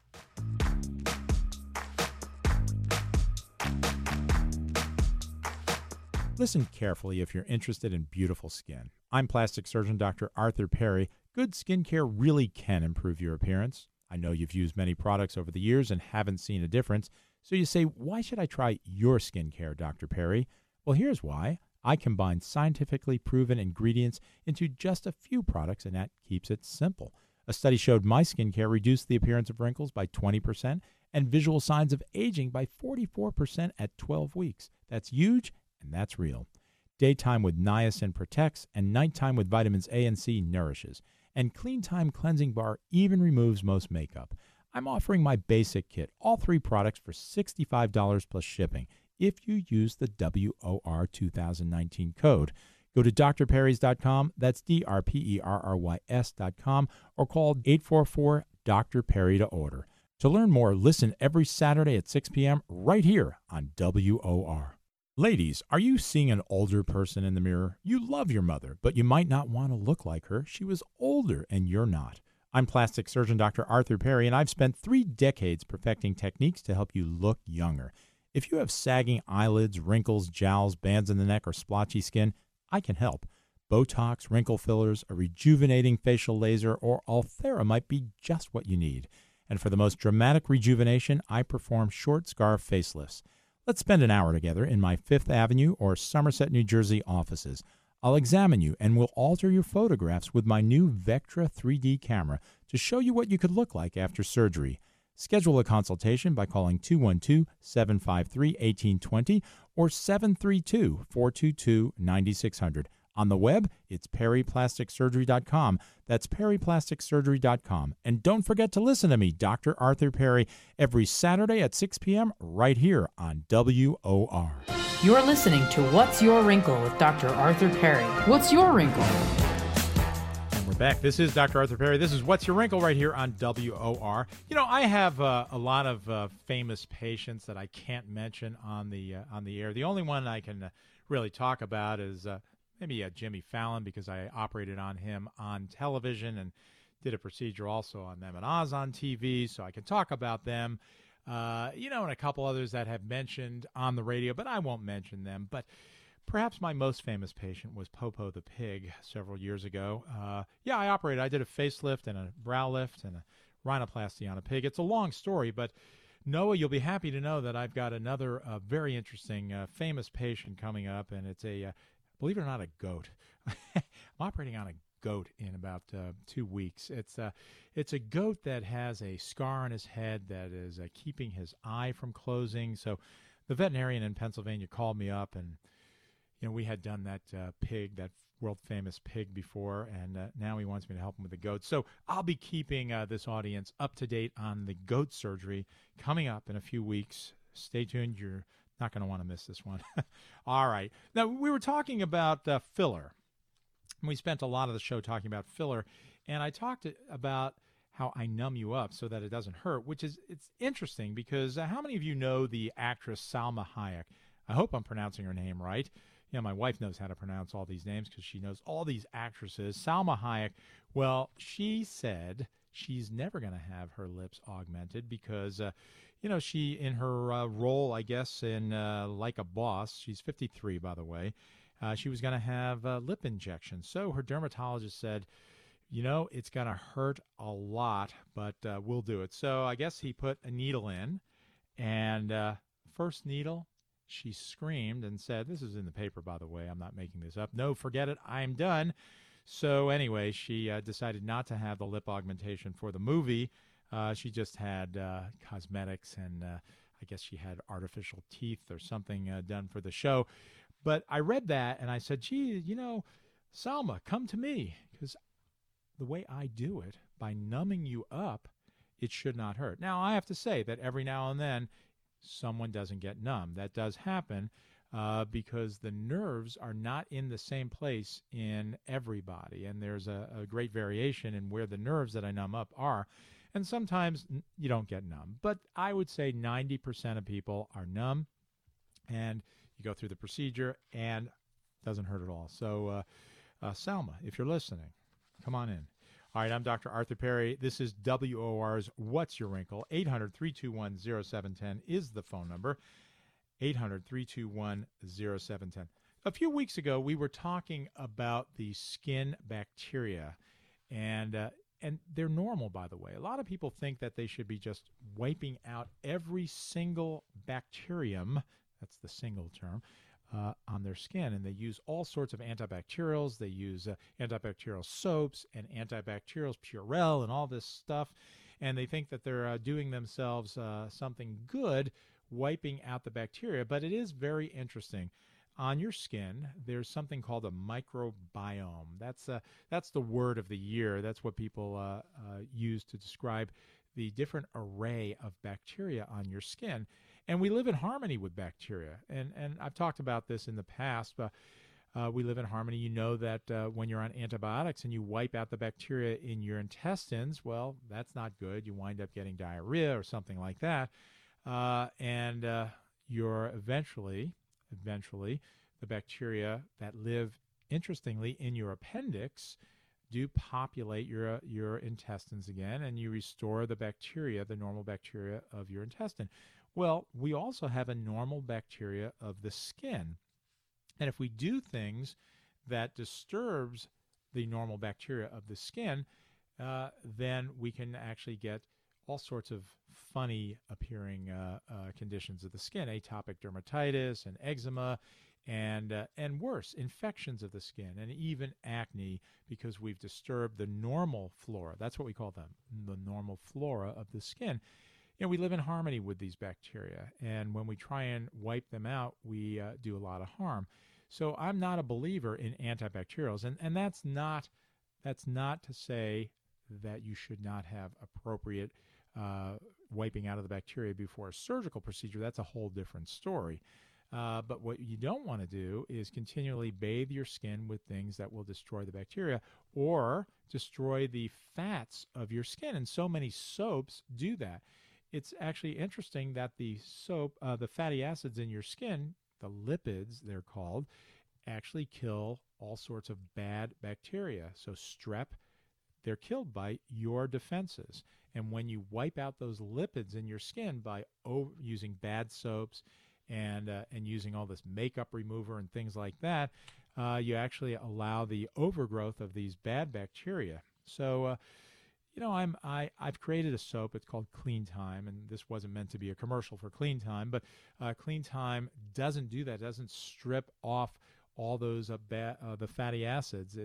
Listen carefully if you're interested in beautiful skin. I'm plastic surgeon Dr. Arthur Perry. Good skincare really can improve your appearance. I know you've used many products over the years and haven't seen a difference. So you say, why should I try your skincare, Dr. Perry? Well, here's why. I combine scientifically proven ingredients into just a few products, and that keeps it simple. A study showed my skincare reduced the appearance of wrinkles by 20% and visual signs of aging by 44% at 12 weeks. That's huge. And that's real. Daytime with niacin protects, and nighttime with vitamins A and C nourishes. And Clean Time Cleansing Bar even removes most makeup. I'm offering my basic kit, all three products, for $65 plus shipping if you use the WOR 2019 code. Go to drperrys.com, that's drperrys.com, or call 844-DRPERRY to order. To learn more, listen every Saturday at 6 p.m. right here on WOR. Ladies, are you seeing an older person in the mirror? You love your mother, but you might not want to look like her. She was older and you're not. I'm plastic surgeon Dr. Arthur Perry, and I've spent 3 decades perfecting techniques to help you look younger. If you have sagging eyelids, wrinkles, jowls, bands in the neck, or splotchy skin, I can help. Botox, wrinkle fillers, a rejuvenating facial laser, or Ulthera might be just what you need. And for the most dramatic rejuvenation, I perform short scarf facelifts. Let's spend an hour together in my Fifth Avenue or Somerset, New Jersey offices. I'll examine you and will alter your photographs with my new Vectra 3D camera to show you what you could look like after surgery. Schedule a consultation by calling 212-753-1820 or 732-422-9600. On the web, it's perryplasticsurgery.com. That's perryplasticsurgery.com. And don't forget to listen to me, Dr. Arthur Perry, every Saturday at 6 p.m. right here on WOR. You're listening to What's Your Wrinkle with Dr. Arthur Perry. What's your wrinkle? And we're back. This is Dr. Arthur Perry. This is What's Your Wrinkle right here on WOR. You know, I have a lot of famous patients that I can't mention on the air. The only one I can really talk about is... Maybe Jimmy Fallon, because I operated on him on television and did a procedure also on them and Oz on TV, so I can talk about them, and a couple others that have mentioned on the radio, but I won't mention them. But perhaps my most famous patient was Popo the Pig several years ago. I operated. I did a facelift and a brow lift and a rhinoplasty on a pig. It's a long story, but Noah, you'll be happy to know that I've got another very interesting famous patient coming up, and it's a... Believe it or not, a goat. I'm operating on a goat in about 2 weeks. It's a goat that has a scar on his head that is keeping his eye from closing. So the veterinarian in Pennsylvania called me up, and we had done that pig, that world-famous pig before, and now he wants me to help him with the goat. So I'll be keeping this audience up to date on the goat surgery coming up in a few weeks. Stay tuned. You're not going to want to miss this one. All right. Now, we were talking about filler. We spent a lot of the show talking about filler, and I talked about how I numb you up so that it doesn't hurt, which is it's interesting because how many of you know the actress Salma Hayek? I hope I'm pronouncing her name right. My wife knows how to pronounce all these names because she knows all these actresses. Salma Hayek, well, she said she's never going to have her lips augmented because... she, in her role, I guess, in Like a Boss, she's 53, by the way, she was going to have lip injections. So her dermatologist said, it's going to hurt a lot, but we'll do it. So I guess he put a needle in, and first needle, she screamed and said, this is in the paper, by the way, I'm not making this up. No, forget it, I'm done. So anyway, she decided not to have the lip augmentation for the movie. She just had cosmetics and I guess she had artificial teeth or something done for the show. But I read that and I said, gee, Salma, come to me because the way I do it, by numbing you up, it should not hurt. Now, I have to say that every now and then someone doesn't get numb. That does happen because the nerves are not in the same place in everybody. And there's a great variation in where the nerves that I numb up are. And sometimes you don't get numb. But I would say 90% of people are numb, and you go through the procedure, and it doesn't hurt at all. So, Salma, if you're listening, come on in. All right, I'm Dr. Arthur Perry. This is WOR's What's Your Wrinkle? 800-321-0710 is the phone number, 800-321-0710. A few weeks ago, we were talking about the skin bacteria, and they're normal, by the way. A lot of people think that they should be just wiping out every single bacterium, that's the single term, on their skin. And they use all sorts of antibacterials. They use antibacterial soaps and antibacterials, Purell and all this stuff. And they think that they're doing themselves something good, wiping out the bacteria. But it is very interesting. On your skin, there's something called a microbiome. That's the word of the year. That's what people use to describe the different array of bacteria on your skin. And we live in harmony with bacteria. And I've talked about this in the past, but we live in harmony. You know that when you're on antibiotics and you wipe out the bacteria in your intestines, well, that's not good. You wind up getting diarrhea or something like that. And you're eventually, the bacteria that live, interestingly, in your appendix do populate your intestines again, and you restore the bacteria, the normal bacteria of your intestine. Well, we also have a normal bacteria of the skin. And if we do things that disturbs the normal bacteria of the skin, then we can actually get all sorts of funny appearing conditions of the skin, atopic dermatitis and eczema, and worse, infections of the skin and even acne, because we've disturbed the normal flora. That's what we call them, the normal flora of the skin. You know, we live in harmony with these bacteria, and when we try and wipe them out, we do a lot of harm. So I'm not a believer in antibacterials, and that's not to say that you should not have appropriate wiping out of the bacteria before a surgical procedure. That's a whole different story. But what you don't want to do is continually bathe your skin with things that will destroy the bacteria or destroy the fats of your skin. And so many soaps do that. It's actually interesting that the soap, the fatty acids in your skin, the lipids they're called, actually kill all sorts of bad bacteria. So strep, they're killed by your defenses. And when you wipe out those lipids in your skin by using bad soaps and using all this makeup remover and things like that, you actually allow the overgrowth of these bad bacteria. So, you know, I've created a soap. It's called Clean Time, and this wasn't meant to be a commercial for Clean Time, but Clean Time doesn't do that. Doesn't strip off all those the fatty acids.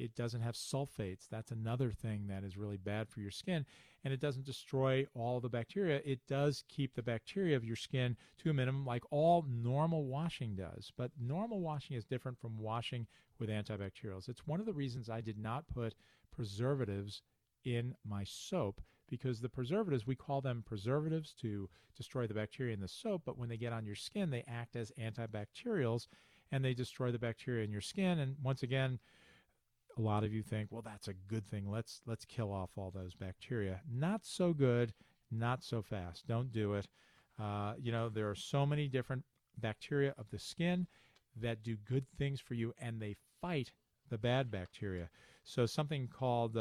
It doesn't have sulfates. That's another thing that is really bad for your skin. And it doesn't destroy all the bacteria. It does keep the bacteria of your skin to a minimum, like all normal washing does. But normal washing is different from washing with antibacterials. It's one of the reasons I did not put preservatives in my soap, because the preservatives, we call them preservatives to destroy the bacteria in the soap, but when they get on your skin, they act as antibacterials and they destroy the bacteria in your skin. And once again, a lot of you think, well, that's a good thing. Let's kill off all those bacteria. Not so good, not so fast. Don't do it. You know, there are so many different bacteria of the skin that do good things for you, and they fight the bad bacteria. So something called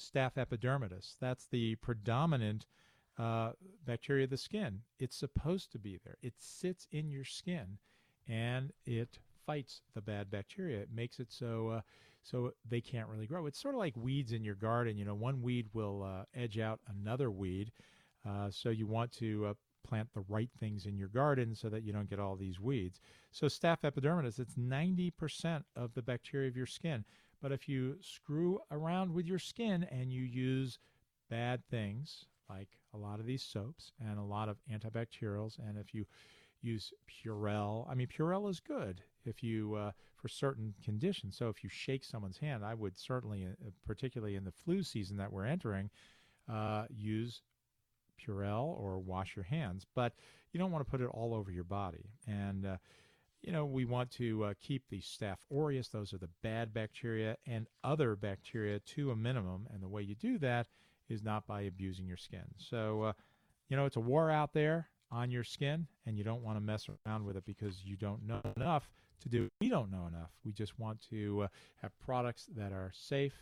Staph epidermidis, that's the predominant bacteria of the skin. It's supposed to be there. It sits in your skin, and it fights the bad bacteria. It makes it so they can't really grow. It's sort of like weeds in your garden. You know, one weed will edge out another weed. So you want to plant the right things in your garden so that you don't get all these weeds. So Staph epidermidis, it's 90% of the bacteria of your skin. But if you screw around with your skin and you use bad things, like a lot of these soaps and a lot of antibacterials, and if you use Purell. I mean, Purell is good if you for certain conditions. So if you shake someone's hand, I would certainly, particularly in the flu season that we're entering, use Purell or wash your hands. But you don't want to put it all over your body. And, you know, we want to keep the Staph aureus, those are the bad bacteria, and other bacteria to a minimum. And the way you do that is not by abusing your skin. So, you know, it's a war out there on your skin, and you don't want to mess around with it because you don't know enough to do it. We don't know enough. We just want to have products that are safe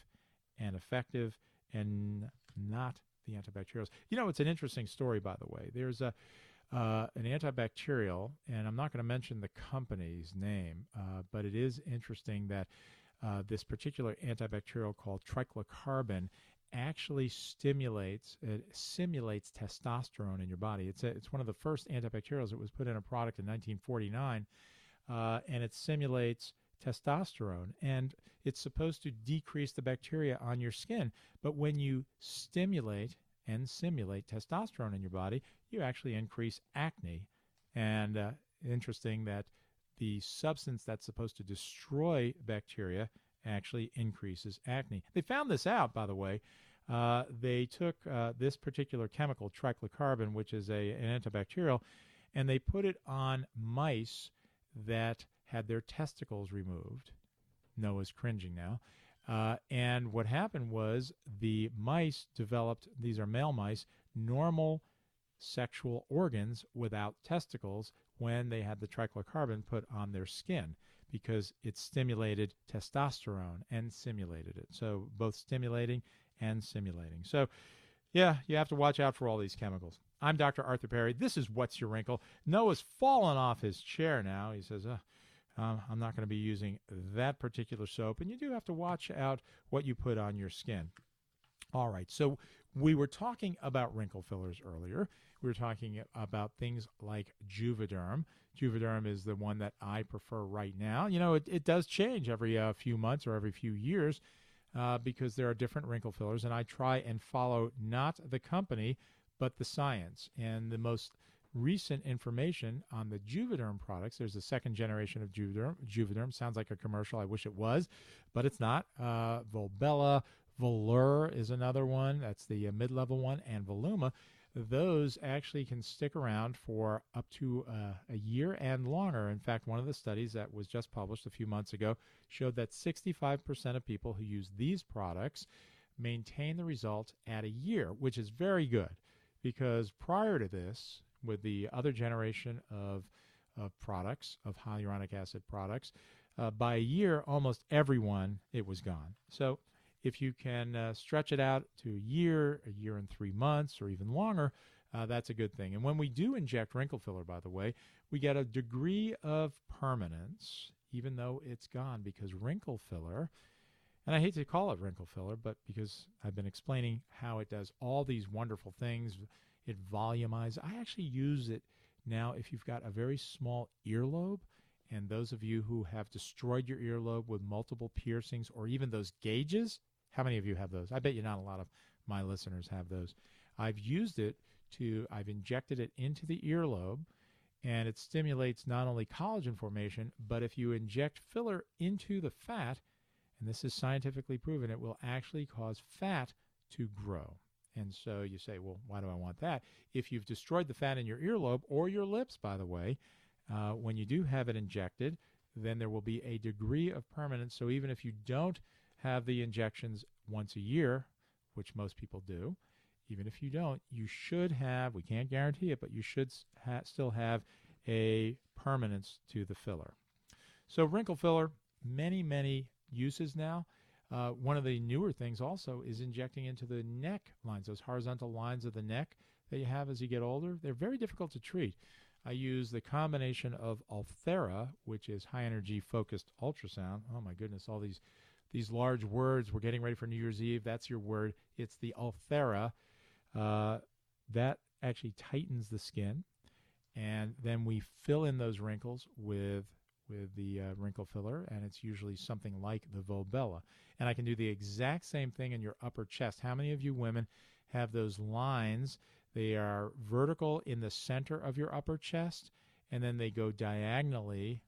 and effective and not the antibacterials. You know, it's an interesting story, by the way. There's an antibacterial, and I'm not going to mention the company's name, but it is interesting that this particular antibacterial called triclocarban actually simulates testosterone in your body. It's one of the first antibacterials that was put in a product in 1949, and it simulates testosterone, and it's supposed to decrease the bacteria on your skin. But when you stimulate and simulate testosterone in your body, you actually increase acne. And interesting that the substance that's supposed to destroy bacteria actually increases acne. They found this out, by the way. They took this particular chemical, triclocarban, which is an antibacterial, and they put it on mice that had their testicles removed. Noah's cringing now. And what happened was the mice developed, these are male mice, normal sexual organs without testicles when they had the triclocarban put on their skin, because it stimulated testosterone and simulated it. So both stimulating and simulating. So yeah, you have to watch out for all these chemicals. I'm Dr. Arthur Perry. This is What's Your Wrinkle? Noah's fallen off his chair now. He says, I'm not going to be using that particular soap. And you do have to watch out what you put on your skin. All right, so We were talking about wrinkle fillers earlier. We were talking about things like Juvederm. Juvederm is the one that I prefer right now. You know, it does change every few months or every few years because there are different wrinkle fillers, and I try and follow not the company but the science. And the most recent information on the Juvederm products, there's a second generation of Juvederm. Juvederm sounds like a commercial. I wish it was, but it's not. Volbella, Volure is another one. That's the mid-level one, and Voluma. Those actually can stick around for up to a year and longer. In fact, one of the studies that was just published a few months ago showed that 65% of people who use these products maintain the results at a year, which is very good because prior to this, with the other generation of products, of hyaluronic acid products, by a year, almost everyone, it was gone. So if you can stretch it out to a year and 3 months, or even longer, that's a good thing. And when we do inject wrinkle filler, by the way, we get a degree of permanence, even though it's gone, because wrinkle filler, and I hate to call it wrinkle filler, but because I've been explaining how it does all these wonderful things, it volumizes. I actually use it now if you've got a very small earlobe. And those of you who have destroyed your earlobe with multiple piercings or even those gauges, how many of you have those? I bet you not a lot of my listeners have those. I've injected it into the earlobe, and it stimulates not only collagen formation, but if you inject filler into the fat, and this is scientifically proven, it will actually cause fat to grow. And so you say, well, why do I want that? If you've destroyed the fat in your earlobe or your lips, by the way, when you do have it injected, then there will be a degree of permanence. So even if you don't have the injections once a year, which most people do, even if you don't, you should have, we can't guarantee it, but you should still have a permanence to the filler. So wrinkle filler, many, many uses now. One of the newer things also is injecting into the neck lines, those horizontal lines of the neck that you have as you get older. They're very difficult to treat. I use the combination of Ulthera, which is high-energy focused ultrasound. Oh, my goodness, all these large words. We're getting ready for New Year's Eve. That's your word. It's the Ulthera. That actually tightens the skin. And then we fill in those wrinkles with the wrinkle filler, and it's usually something like the Volbella. And I can do the exact same thing in your upper chest. How many of you women have those lines? They are vertical in the center of your upper chest, and then they go diagonally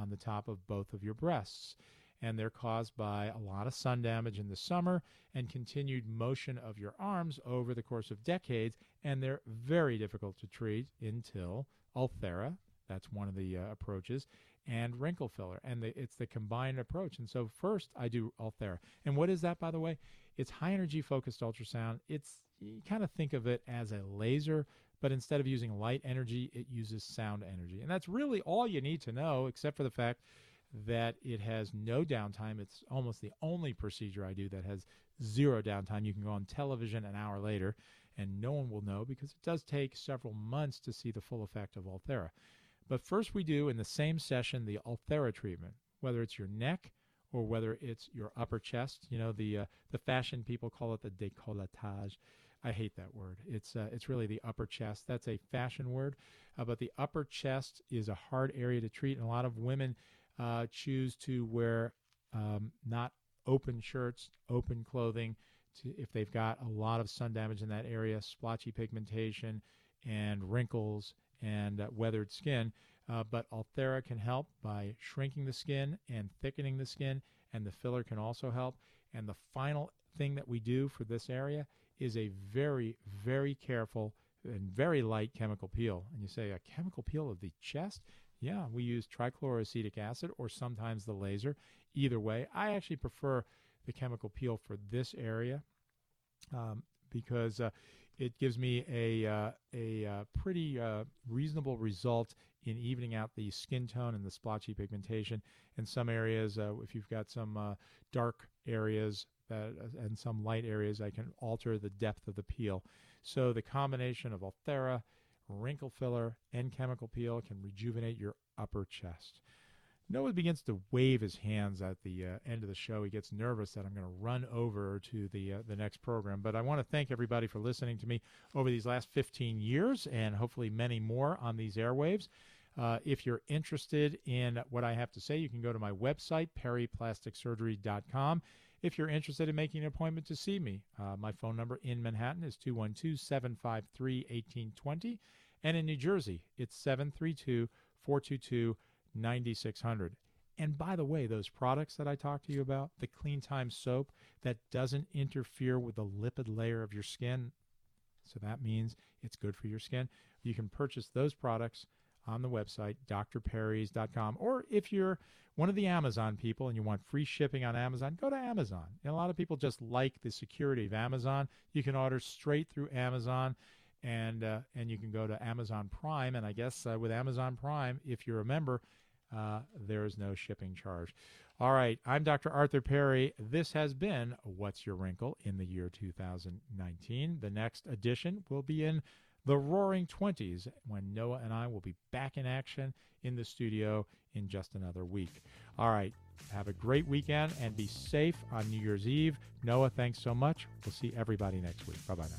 on the top of both of your breasts. And they're caused by a lot of sun damage in the summer and continued motion of your arms over the course of decades, and they're very difficult to treat until Ulthera, that's one of the approaches, and wrinkle filler. And it's the combined approach. And so first I do Ulthera. And what is that, by the way? It's high-energy focused ultrasound. You kind of think of it as a laser, but instead of using light energy, it uses sound energy. And that's really all you need to know, except for the fact that it has no downtime. It's almost the only procedure I do that has zero downtime. You can go on television an hour later, and no one will know because it does take several months to see the full effect of Ulthera. But first we do, in the same session, the Ulthera treatment, whether it's your neck or whether it's your upper chest. You know, the fashion people call it the décolletage. I hate that word. It's really the upper chest. That's a fashion word, but the upper chest is a hard area to treat, and a lot of women choose to wear not open shirts, open clothing, if they've got a lot of sun damage in that area, splotchy pigmentation, and wrinkles, and weathered skin. But Ulthera can help by shrinking the skin and thickening the skin, and the filler can also help. And the final thing that we do for this area is a very, very careful and very light chemical peel. And you say, a chemical peel of the chest? Yeah, we use trichloroacetic acid or sometimes the laser. Either way, I actually prefer the chemical peel for this area because it gives me a pretty reasonable result in evening out the skin tone and the splotchy pigmentation. In some areas, if you've got some dark areas, and some light areas, I can alter the depth of the peel. So the combination of Ulthera, wrinkle filler, and chemical peel can rejuvenate your upper chest. Noah begins to wave his hands at the end of the show. He gets nervous that I'm going to run over to the next program. But I want to thank everybody for listening to me over these last 15 years and hopefully many more on these airwaves. If you're interested in what I have to say, you can go to my website, perryplasticsurgery.com. If you're interested in making an appointment to see me, my phone number in Manhattan is 212-753-1820. And in New Jersey, it's 732-422-9600. And by the way, those products that I talked to you about, the Clean Time soap that doesn't interfere with the lipid layer of your skin, so that means it's good for your skin. You can purchase those products on the website, drperrys.com. Or if you're one of the Amazon people and you want free shipping on Amazon, go to Amazon. And a lot of people just like the security of Amazon. You can order straight through Amazon. And you can go to Amazon Prime, and I guess with Amazon Prime, if you remember, there is no shipping charge. All right, I'm Dr. Arthur Perry. This has been What's Your Wrinkle in the year 2019. The next edition will be in the Roaring 20s, when Noah and I will be back in action in the studio in just another week. All right, have a great weekend and be safe on New Year's Eve. Noah, thanks so much. We'll see everybody next week. Bye-bye now.